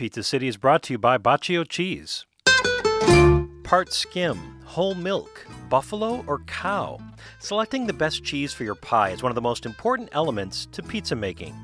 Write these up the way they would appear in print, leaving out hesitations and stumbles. Pizza City is brought to you by Bacio Cheese. Part skim, whole milk, buffalo or cow. Selecting the best cheese for your pie is one of the most important elements to pizza making.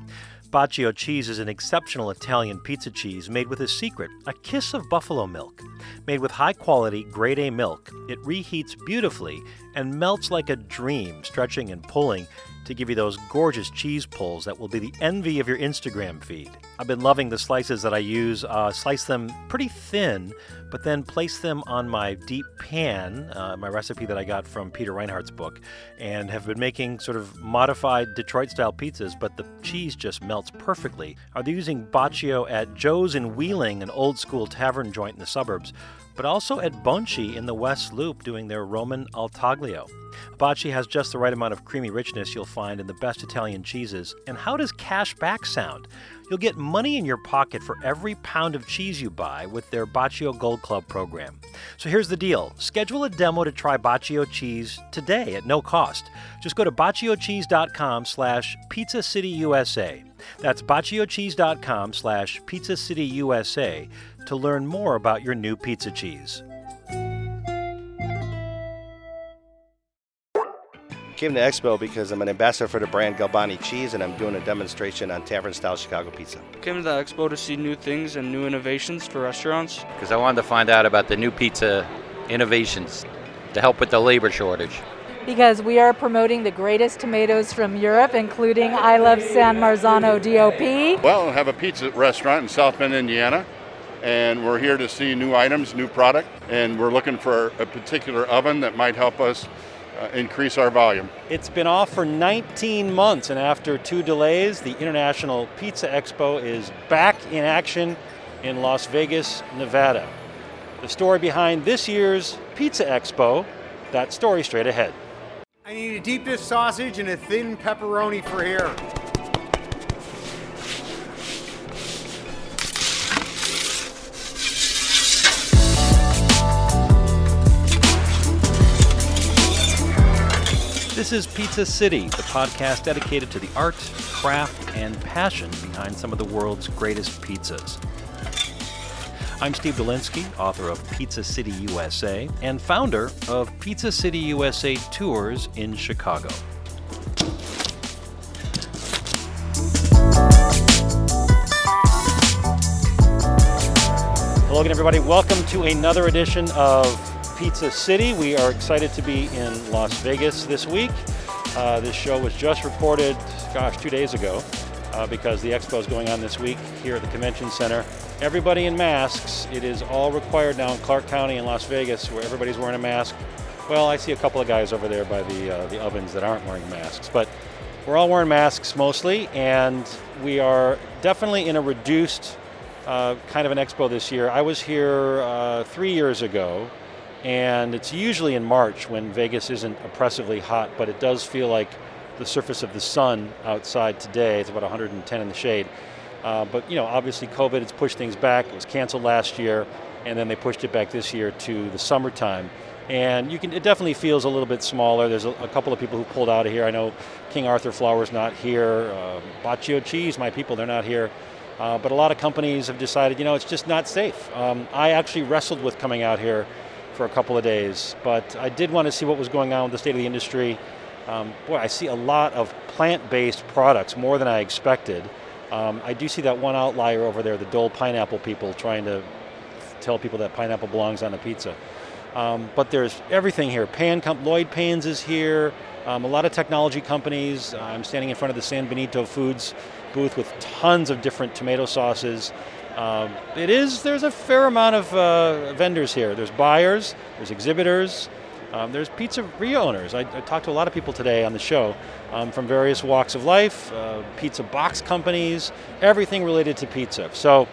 Bacio cheese is an exceptional Italian pizza cheese made with a secret, a kiss of buffalo milk. Made with high-quality grade A milk, it reheats beautifully and melts like a dream, stretching and pulling to give you those gorgeous cheese pulls that will be the envy of your Instagram feed. I've been loving the slices that I use. Slice them pretty thin, but then place them on my deep pan, my recipe that I got from Peter Reinhardt's book, and have been making sort of modified Detroit-style pizzas, but the cheese just melts perfectly. They're using Bacio at Joe's in Wheeling, an old-school tavern joint in the suburbs, but also at Bonci in the West Loop doing their Roman Altaglio. Bacio has just the right amount of creamy richness you'll find in the best Italian cheeses. And how does cash back sound? You'll get money in your pocket for every pound of cheese you buy with their Bacio Gold Club program. So here's the deal. Schedule a demo to try Bacio Cheese today at no cost. Just go to BacioCheese.com/PizzaCityUSA. That's BacioCheese.com/PizzaCityUSA to learn more about your new pizza cheese. I came to Expo because I'm an ambassador for the brand Galbani Cheese, and I'm doing a demonstration on tavern-style Chicago pizza. I came to the Expo to see new things and new innovations for restaurants. Because I wanted to find out about the new pizza innovations to help with the labor shortage. Because we are promoting the greatest tomatoes from Europe, including I Love San Marzano DOP. Well, I have a pizza restaurant in South Bend, Indiana, and we're here to see new items, new product, and we're looking for a particular oven that might help us increase our volume. It's been off for 19 months, and after 2 delays, the International Pizza Expo is back in action in Las Vegas, Nevada. The story behind this year's Pizza Expo, that story straight ahead. I need a deep dish sausage and a thin pepperoni for here. This is Pizza City, the podcast dedicated to the art, craft, and passion behind some of the world's greatest pizzas. I'm Steve Delinsky, author of Pizza City USA and founder of Pizza City USA Tours in Chicago. Hello again, everybody. Welcome to another edition of Pizza City. We are excited to be in Las Vegas this week. This show was just recorded, 2 days ago, because the expo is going on this week here at the convention center. Everybody in masks. It is all required now in Clark County in Las Vegas, where everybody's wearing a mask. Well, I see a couple of guys over there by the ovens that aren't wearing masks, but we're all wearing masks mostly, and we are definitely in a reduced kind of an expo this year. I was here 3 years ago, and it's usually in March when Vegas isn't oppressively hot, but it does feel like the surface of the sun outside today. It's about 110 in the shade. But, you know, obviously COVID has pushed things back. It was canceled last year, and then they pushed it back this year to the summertime. And it definitely feels a little bit smaller. There's a couple of people who pulled out of here. I know King Arthur Flour's not here. Bacio Cheese, my people, they're not here. But a lot of companies have decided, you know, it's just not safe. I actually wrestled with coming out here for a couple of days, but I did want to see what was going on with the state of the industry. Boy, I see a lot of plant-based products, more than I expected. I do see that one outlier over there, the Dole pineapple people trying to tell people that pineapple belongs on a pizza. But there's everything here. Lloyd Pans is here, a lot of technology companies. I'm standing in front of the San Benito Foods booth with tons of different tomato sauces. There's a fair amount of vendors here. There's buyers, there's exhibitors, there's pizzeria owners. I talked to a lot of people today on the show from various walks of life, pizza box companies, everything related to pizza. So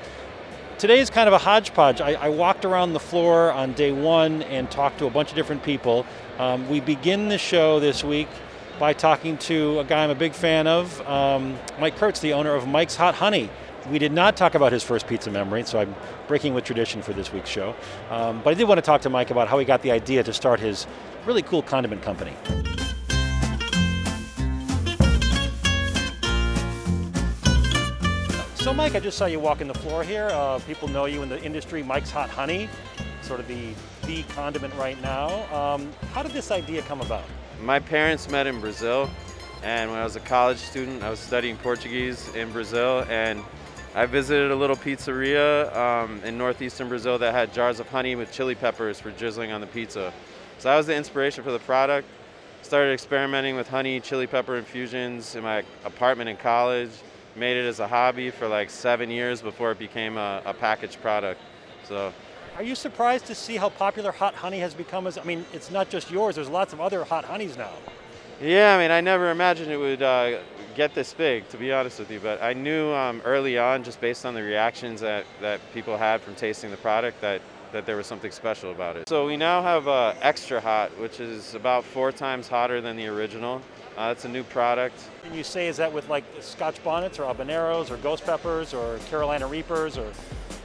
today is kind of a hodgepodge. I walked around the floor on day one and talked to a bunch of different people. We begin the show this week by talking to a guy I'm a big fan of, Mike Kurtz, the owner of Mike's Hot Honey. We did not talk about his first pizza memory, so I'm breaking with tradition for this week's show. But I did want to talk to Mike about how he got the idea to start his really cool condiment company. So Mike, I just saw you walking the floor here. People know you in the industry, Mike's Hot Honey, sort of the condiment right now. How did this idea come about? My parents met in Brazil, and when I was a college student, I was studying Portuguese in Brazil, and I visited a little pizzeria in northeastern Brazil that had jars of honey with chili peppers for drizzling on the pizza. So that was the inspiration for the product. Started experimenting with honey, chili pepper infusions in my apartment in college. Made it as a hobby for like 7 years before it became a packaged product. So, are you surprised to see how popular hot honey has become? As I mean, it's not just yours. There's lots of other hot honeys now. Yeah, I mean, I never imagined it would get this big, to be honest with you. But I knew early on, just based on the reactions that people had from tasting the product, that there was something special about it. So we now have extra hot, which is about 4 times hotter than the original. It's a new product. And you say, is that with like Scotch bonnets or habaneros or ghost peppers or Carolina Reapers or?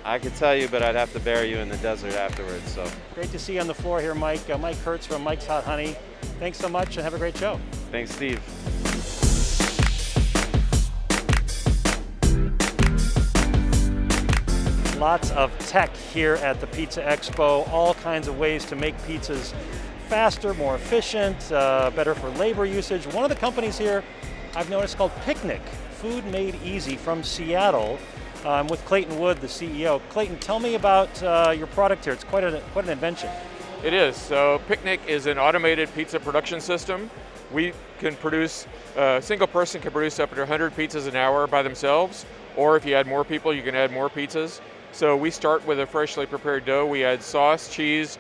I could tell you, but I'd have to bury you in the desert afterwards, so. Great to see you on the floor here, Mike. Mike Kurtz from Mike's Hot Honey. Thanks so much and have a great show. Thanks, Steve. Lots of tech here at the Pizza Expo, all kinds of ways to make pizzas faster, more efficient, better for labor usage. One of the companies here I've noticed called Picnic, food made easy, from Seattle. I'm with Clayton Wood, the CEO. Clayton, tell me about your product here. It's quite an invention. It is. So Picnic is an automated pizza production system. We can produce, a single person can produce up to 100 pizzas an hour by themselves, or if you add more people, you can add more pizzas. So we start with a freshly prepared dough. We add sauce, cheese,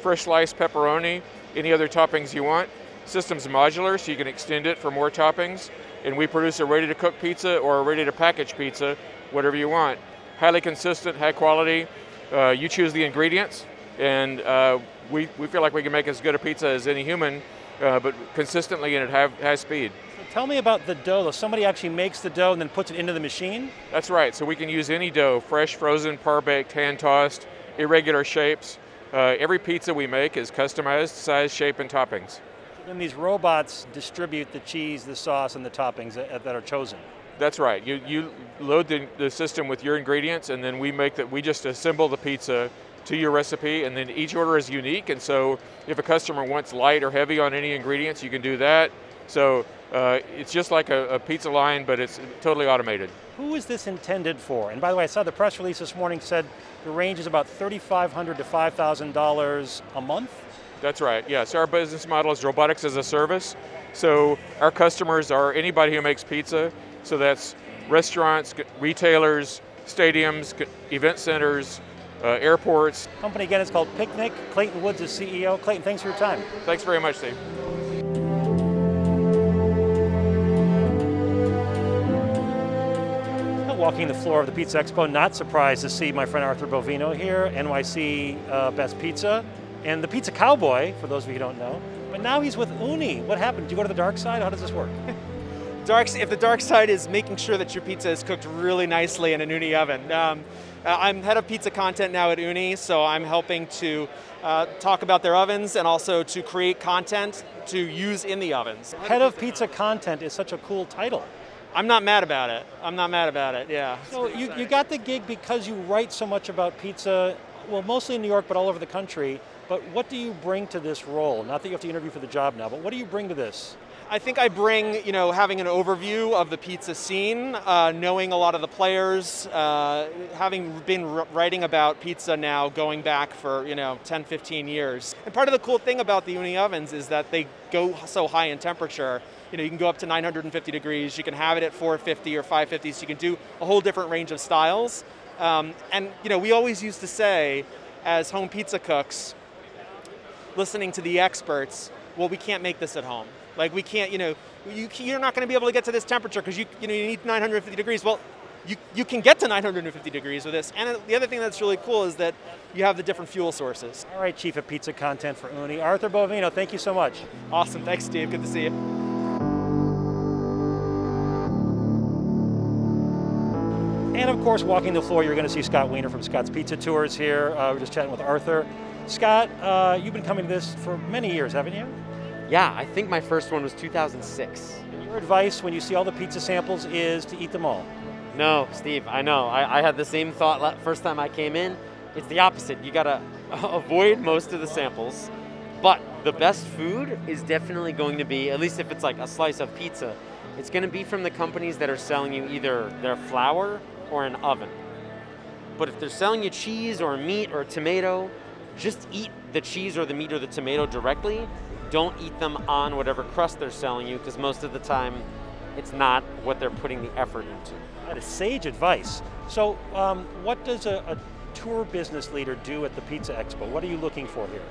fresh sliced pepperoni, any other toppings you want. System's modular, so you can extend it for more toppings. And we produce a ready-to-cook pizza or a ready-to-package pizza, whatever you want. Highly consistent, high quality. You choose the ingredients, and we feel like we can make as good a pizza as any human, but consistently and at high speed. Tell me about the dough. Somebody actually makes the dough and then puts it into the machine? That's right. So we can use any dough, fresh, frozen, par-baked, hand-tossed, irregular shapes. Every pizza we make is customized, size, shape, and toppings. And these robots distribute the cheese, the sauce, and the toppings that are chosen. That's right. You load the system with your ingredients, and then we just assemble the pizza to your recipe, and then each order is unique. And so if a customer wants light or heavy on any ingredients, you can do that. So it's just like a pizza line, but it's totally automated. Who is this intended for? And by the way, I saw the press release this morning said the range is about $3,500 to $5,000 a month? That's right, yeah. So our business model is robotics as a service. So our customers are anybody who makes pizza. So that's restaurants, retailers, stadiums, event centers, airports. Company again is called Picnic. Clayton Woods is CEO. Clayton, thanks for your time. Thanks very much, Steve. Walking the floor of the Pizza Expo, not surprised to see my friend Arthur Bovino here, NYC Best Pizza, and the Pizza Cowboy, for those of you who don't know. But now he's with Ooni. What happened? Do you go to the dark side? How does this work? If the dark side is making sure that your pizza is cooked really nicely in an Ooni oven. I'm head of pizza content now at Ooni, so I'm helping to talk about their ovens and also to create content to use in the ovens. Head of pizza content is such a cool title. I'm not mad about it. Yeah. So you got the gig because you write so much about pizza, well, mostly in New York, but all over the country. But what do you bring to this role? Not that you have to interview for the job now, but what do you bring to this? I think I bring, having an overview of the pizza scene, knowing a lot of the players, having been writing about pizza now going back for, 10, 15 years. And part of the cool thing about the Ooni ovens is that they go so high in temperature. You can go up to 950 degrees, you can have it at 450 or 550, so you can do a whole different range of styles. And, we always used to say, as home pizza cooks, listening to the experts, well, we can't make this at home. Like we can't, you're not going to be able to get to this temperature because you need 950 degrees. Well, you can get to 950 degrees with this. And the other thing that's really cool is that you have the different fuel sources. All right, Chief of Pizza Content for Ooni, Arthur Bovino, thank you so much. Awesome, thanks Steve, good to see you. And of course, walking the floor, you're going to see Scott Wiener from Scott's Pizza Tours here. We're just chatting with Arthur. Scott, you've been coming to this for many years, haven't you? Yeah, I think my first one was 2006. And your advice when you see all the pizza samples is to eat them all. No, Steve, I know. I had the same thought first time I came in. It's the opposite. You gotta avoid most of the samples. But the best food is definitely going to be, at least if it's like a slice of pizza, it's gonna be from the companies that are selling you either their flour or an oven. But if they're selling you cheese or meat or tomato, just eat the cheese or the meat or the tomato directly. Don't eat them on whatever crust they're selling you, because most of the time it's not what they're putting the effort into. That is sage advice. So what does a tour business leader do at the Pizza Expo? What are you looking for here?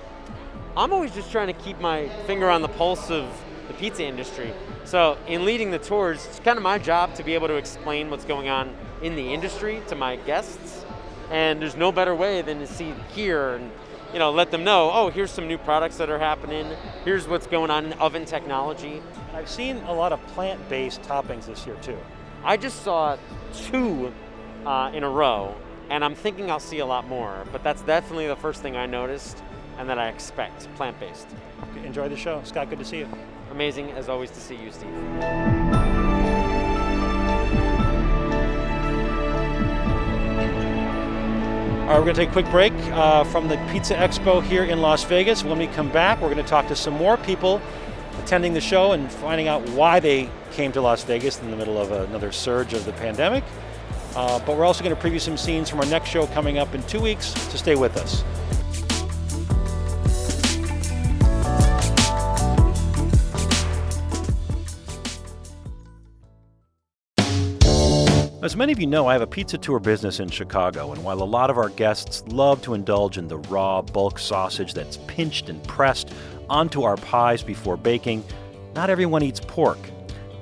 I'm always just trying to keep my finger on the pulse of the pizza industry. So in leading the tours, it's kind of my job to be able to explain what's going on in the industry to my guests. And there's no better way than to see here and, you know, let them know, oh, here's some new products that are happening. Here's what's going on in oven technology. And I've seen a lot of plant-based toppings this year too. I just saw 2 in a row, and I'm thinking I'll see a lot more, but that's definitely the first thing I noticed and that I expect, plant-based. Okay, enjoy the show. Scott, good to see you. Amazing, as always, to see you, Steve. All right, we're going to take a quick break from the Pizza Expo here in Las Vegas. When we come back, we're going to talk to some more people attending the show and finding out why they came to Las Vegas in the middle of another surge of the pandemic. But we're also going to preview some scenes from our next show coming up in 2 weeks, so stay with us. As many of you know, I have a pizza tour business in Chicago, and while a lot of our guests love to indulge in the raw bulk sausage that's pinched and pressed onto our pies before baking, not everyone eats pork.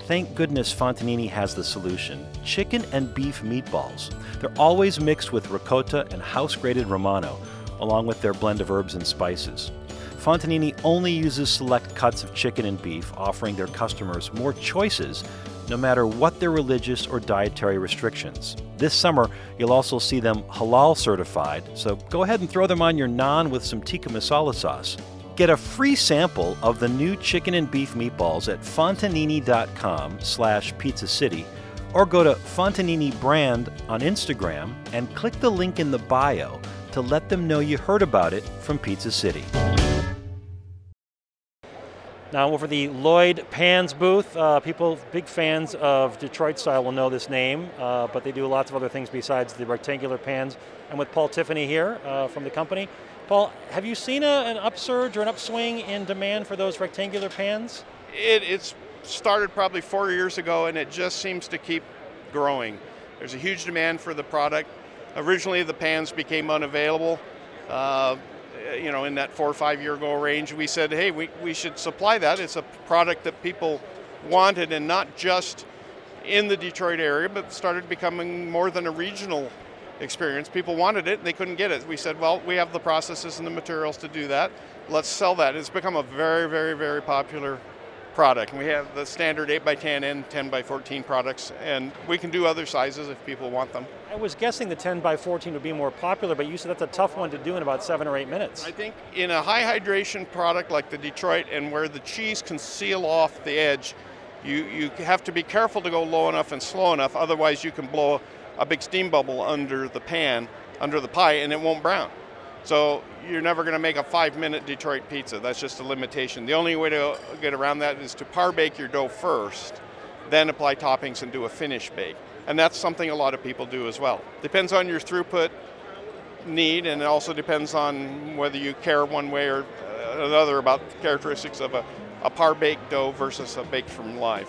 Thank goodness Fontanini has the solution: chicken and beef meatballs. They're always mixed with ricotta and house-grated Romano, along with their blend of herbs and spices. Fontanini only uses select cuts of chicken and beef, offering their customers more choices no matter what their religious or dietary restrictions. This summer, you'll also see them halal certified, so go ahead and throw them on your naan with some tikka masala sauce. Get a free sample of the new chicken and beef meatballs at fontanini.com/pizzacity, or go to Fontanini Brand on Instagram and click the link in the bio to let them know you heard about it from Pizza City. Now over the Lloyd Pans booth. People, big fans of Detroit style, will know this name, but they do lots of other things besides the rectangular pans. I'm with Paul Tiffany here from the company. Paul, have you seen an upsurge or an upswing in demand for those rectangular pans? It's started probably 4 years ago, and it just seems to keep growing. There's a huge demand for the product. Originally, the pans became unavailable. You know, in that 4 or 5 year ago range, we said, hey, we should supply that. It's a product that people wanted, and not just in the Detroit area, but started becoming more than a regional experience. People wanted it, and they couldn't get it. We said, well, we have the processes and the materials to do that. Let's sell that. It's become a very, very, very popular product. We have the standard 8x10 and 10x14 products, and we can do other sizes if people want them. I was guessing the 10x14 would be more popular, but you said that's a tough one to do in about 7 or 8 minutes. I think in a high hydration product like the Detroit, and where the cheese can seal off the edge, you have to be careful to go low enough and slow enough, otherwise you can blow a big steam bubble under the pan, under the pie, and it won't brown. So you're never going to make a 5 minute Detroit pizza. That's just a limitation. The only way to get around that is to par bake your dough first, then apply toppings and do a finish bake. And that's something a lot of people do as well. Depends on your throughput need, and it also depends on whether you care one way or another about the characteristics of a par baked dough versus a baked from live.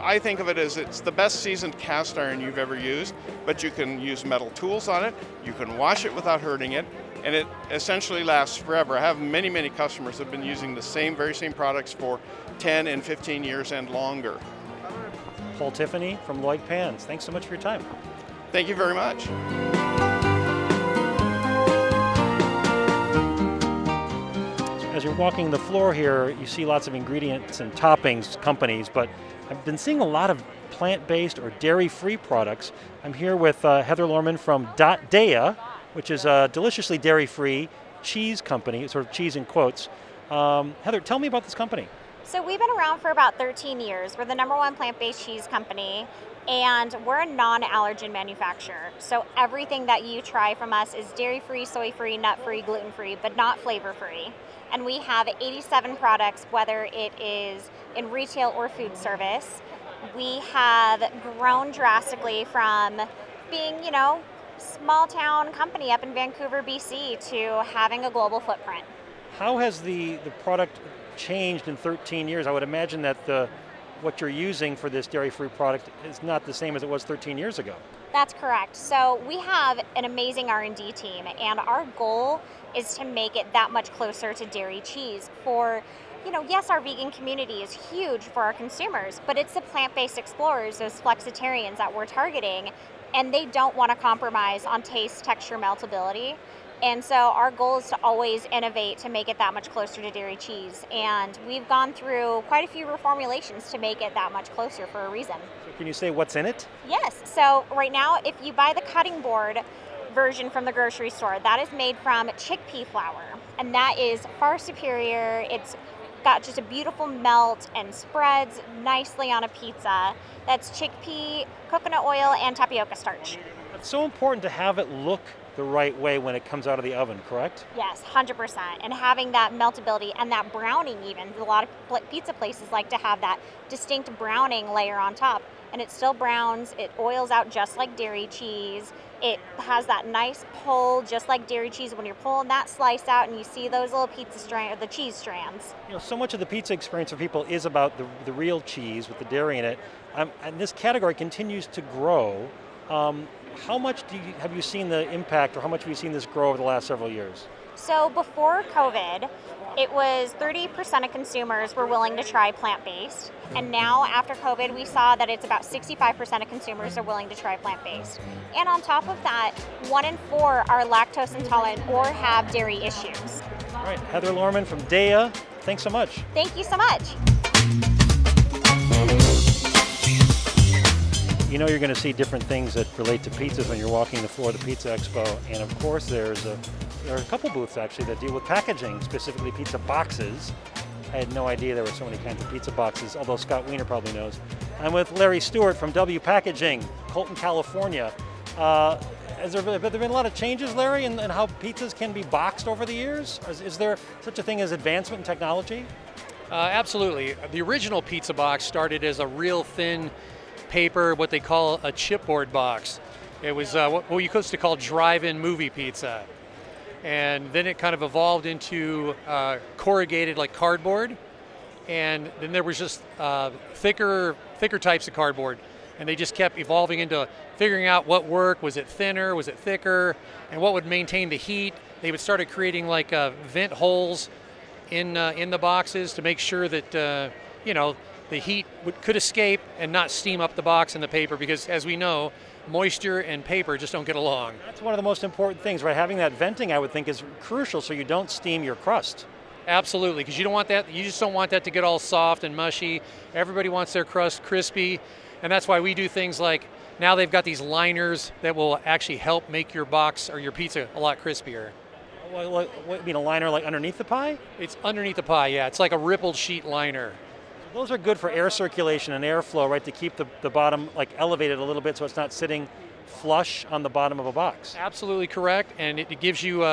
I think of it as it's the best seasoned cast iron you've ever used, but you can use metal tools on it, you can wash it without hurting it, and it essentially lasts forever. I have many, many customers that have been using the very same products for 10 and 15 years and longer. Paul Tiffany from Lloyd Pans, thanks so much for your time. Thank you very much. As you're walking the floor here, you see lots of ingredients and toppings companies, but I've been seeing a lot of plant-based or dairy-free products. I'm here with Heather Lorman from DotDaya, which is a deliciously dairy-free cheese company, sort of cheese in quotes. Heather, tell me about this company. So we've been around for about 13 years. We're the #1 plant-based cheese company. And we're a non-allergen manufacturer. So everything that you try from us is dairy-free, soy-free, nut-free, gluten-free, but not flavor-free. And we have 87 products, whether it is in retail or food service. We have grown drastically from being, you know, small town company up in Vancouver, BC, to having a global footprint. How has the product changed in 13 years? I would imagine that what you're using for this dairy-free product is not the same as it was 13 years ago. That's correct. So we have an amazing R&D team, and our goal is to make it that much closer to dairy cheese for, you know, yes, our vegan community is huge for our consumers, but it's the plant-based explorers, those flexitarians that we're targeting, and they don't want to compromise on taste, texture, meltability. And so our goal is to always innovate to make it that much closer to dairy cheese. And we've gone through quite a few reformulations to make it that much closer for a reason. So can you say what's in it? Yes. So right now, if you buy the cutting board version from the grocery store, that is made from chickpea flour. And that is far superior. It's got just a beautiful melt and spreads nicely on a pizza. That's chickpea, coconut oil, and tapioca starch. It's so important to have it look the right way when it comes out of the oven, correct? Yes, 100%. And having that meltability and that browning even. A lot of pizza places like to have that distinct browning layer on top. And it still browns, it oils out just like dairy cheese. It has that nice pull, just like dairy cheese. When you're pulling that slice out and you see those little pizza strands, or the cheese strands. You know, so much of the pizza experience for people is about the real cheese with the dairy in it. And this category continues to grow. How much have you seen the impact, or how much have you seen this grow over the last several years? So before COVID, it was 30% of consumers were willing to try plant-based. And now after COVID, we saw that it's about 65% of consumers are willing to try plant-based. And on top of that, 1 in 4 are lactose intolerant or have dairy issues. All right, Heather Lorman from Daiya, thanks so much. Thank you so much. You know you're going to see different things that relate to pizzas when you're walking the floor of the Pizza Expo. And of course, there are a couple booths actually that deal with packaging, specifically pizza boxes. I had no idea there were so many kinds of pizza boxes, although Scott Wiener probably knows. I'm with Larry Stewart from W Packaging, Colton, California. Has there been a lot of changes, Larry, in how pizzas can be boxed over the years? Is there such a thing as advancement in technology? Absolutely. The original pizza box started as a real thin paper, what they call a chipboard box. It was what we used to call drive-in movie pizza. And then it kind of evolved into corrugated like cardboard. And then there was just thicker types of cardboard. And they just kept evolving into figuring out what worked. Was it thinner? Was it thicker? And what would maintain the heat? They would start creating like vent holes in the boxes to make sure that, you know, the heat could escape and not steam up the box and the paper, because as we know, moisture and paper just don't get along. That's one of the most important things, right? Having that venting, I would think, is crucial so you don't steam your crust. Absolutely, because you don't want that, you just don't want that to get all soft and mushy. Everybody wants their crust crispy, and that's why we do things like, now they've got these liners that will actually help make your box or your pizza a lot crispier. What, you mean a liner like underneath the pie? It's underneath the pie, yeah. It's like a rippled sheet liner. Those are good for air circulation and airflow, right, to keep the bottom like elevated a little bit so it's not sitting flush on the bottom of a box. Absolutely correct, and it gives you,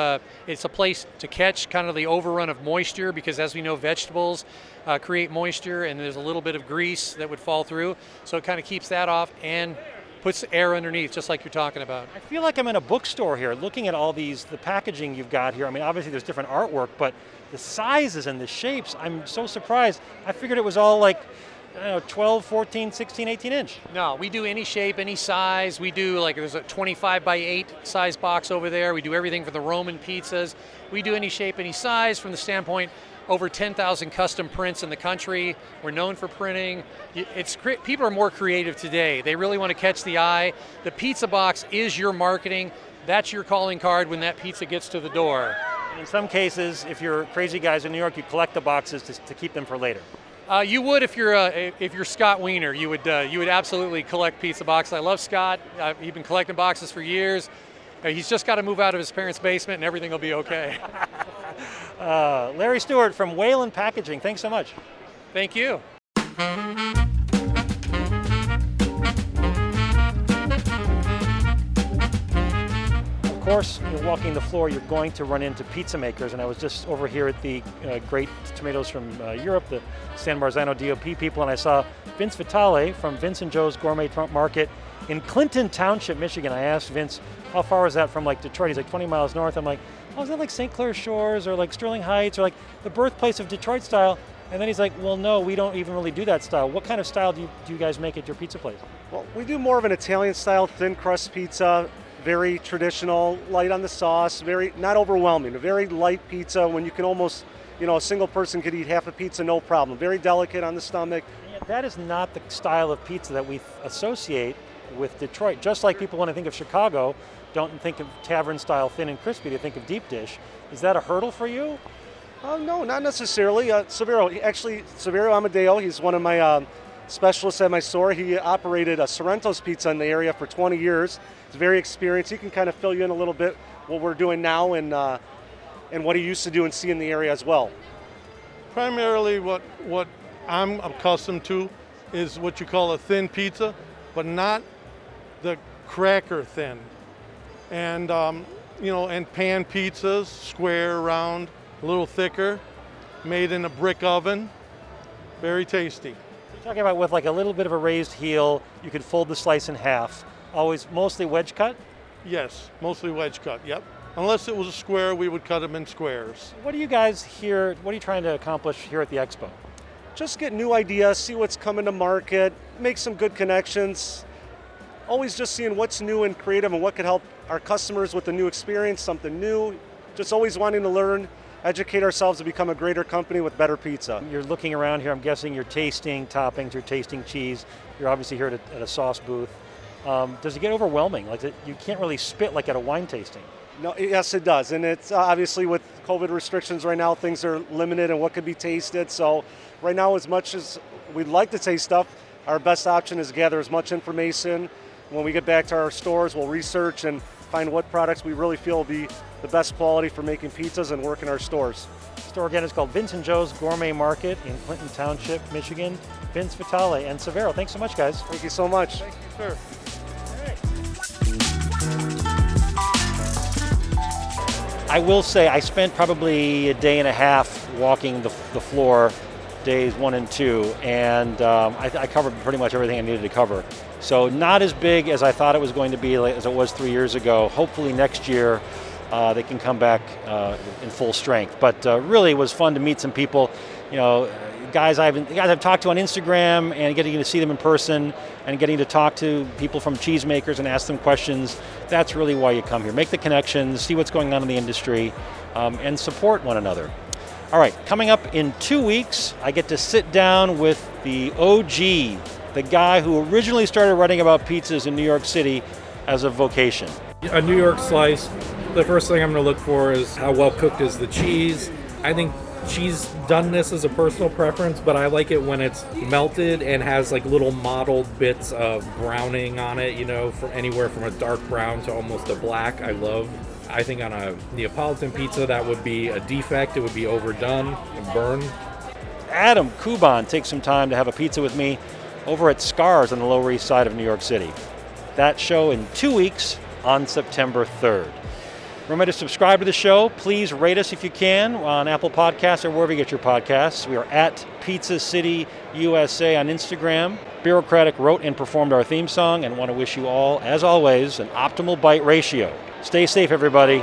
it's a place to catch kind of the overrun of moisture, because as we know, vegetables create moisture, and there's a little bit of grease that would fall through, so it kind of keeps that off and puts air underneath, just like you're talking about. I feel like I'm in a bookstore here, looking at all the packaging you've got here. I mean, obviously there's different artwork, but the sizes and the shapes, I'm so surprised. I figured it was all like, I don't know, 12, 14, 16, 18 inch. No, we do any shape, any size. We do like, there's a 25x8 size box over there. We do everything for the Roman pizzas. We do any shape, any size from the standpoint, over 10,000 custom prints in the country. We're known for printing. It's people are more creative today. They really want to catch the eye. The pizza box is your marketing. That's your calling card when that pizza gets to the door. In some cases, if you're crazy guys in New York, you collect the boxes to keep them for later. You would if you're Scott Wiener, you would absolutely collect pizza boxes. I love Scott. He's been collecting boxes for years. He's just got to move out of his parents' basement and everything will be okay. Larry Stewart from Wayland Packaging, thanks so much. Thank you. course, walking the floor, you're going to run into pizza makers. And I was just over here at the great tomatoes from Europe, the San Marzano DOP people, and I saw Vince Vitale from Vince and Joe's Gourmet Market in Clinton Township, Michigan. I asked Vince, how far is that from like Detroit? He's like 20 miles north. I'm like, oh, is that like St. Clair Shores or like Sterling Heights or like the birthplace of Detroit style? And then he's like, well, no, we don't even really do that style. What kind of style do you guys make at your pizza place? Well, we do more of an Italian style, thin crust pizza, very traditional, light on the sauce, very not overwhelming, a very light pizza when you can almost, a single person could eat half a pizza, no problem. Very delicate on the stomach. Yeah, that is not the style of pizza that we associate with Detroit. Just like people, when I think of Chicago, don't think of tavern style thin and crispy, they think of deep dish. Is that a hurdle for you? No, not necessarily. Severo Amadeo, he's one of my specialists at my store. He operated a Sorrento's pizza in the area for 20 years. He's very experienced. He can kind of fill you in a little bit what we're doing now and what he used to do and see in the area as well. Primarily what I'm accustomed to is what you call a thin pizza, but not the cracker thin. And, and pan pizzas, square, round, a little thicker, made in a brick oven, very tasty. You're talking about with like a little bit of a raised heel, you could fold the slice in half. Always mostly wedge cut? Yes, mostly wedge cut, yep. Unless it was a square, we would cut them in squares. What are you trying to accomplish here at the expo? Just get new ideas, see what's coming to market, make some good connections. Always just seeing what's new and creative and what could help our customers with a new experience, something new. Just always wanting to learn, educate ourselves to become a greater company with better pizza. You're looking around here, I'm guessing you're tasting toppings, you're tasting cheese, you're obviously here at a sauce booth. Does it get overwhelming? Like you can't really spit like at a wine tasting. No, yes it does, and it's obviously with COVID restrictions right now, things are limited in what could be tasted, so right now as much as we'd like to taste stuff, our best option is gather as much information. When we get back to our stores, we'll research and find what products we really feel will be the best quality for making pizzas and work in our stores. The store again is called Vince and Joe's Gourmet Market in Clinton Township, Michigan. Vince Vitale and Severo, thanks so much guys. Thank you so much. Thank you, sir. I will say I spent probably a day and a half walking the floor, days 1 and 2, and I covered pretty much everything I needed to cover. So not as big as I thought it was going to be as it was 3 years ago. Hopefully next year they can come back in full strength. But really it was fun to meet some people, guys I've talked to on Instagram, and getting to see them in person and getting to talk to people from cheesemakers and ask them questions. That's really why you come here. Make the connections, see what's going on in the industry, and support one another. All right, coming up in 2 weeks, I get to sit down with the OG, the guy who originally started writing about pizzas in New York City as a vocation. A New York slice, the first thing I'm gonna look for is how well cooked is the cheese. I think cheese doneness is a personal preference, but I like it when it's melted and has like little mottled bits of browning on it, from anywhere from a dark brown to almost a black. I think on a Neapolitan pizza, that would be a defect. It would be overdone and burned. Adam Kuban takes some time to have a pizza with me over at Scar's on the Lower East Side of New York City. That show in 2 weeks on September 3rd. Remember to subscribe to the show. Please rate us if you can on Apple Podcasts or wherever you get your podcasts. We are at Pizza City USA on Instagram. Bureaucratic wrote and performed our theme song, and want to wish you all, as always, an optimal bite ratio. Stay safe, everybody.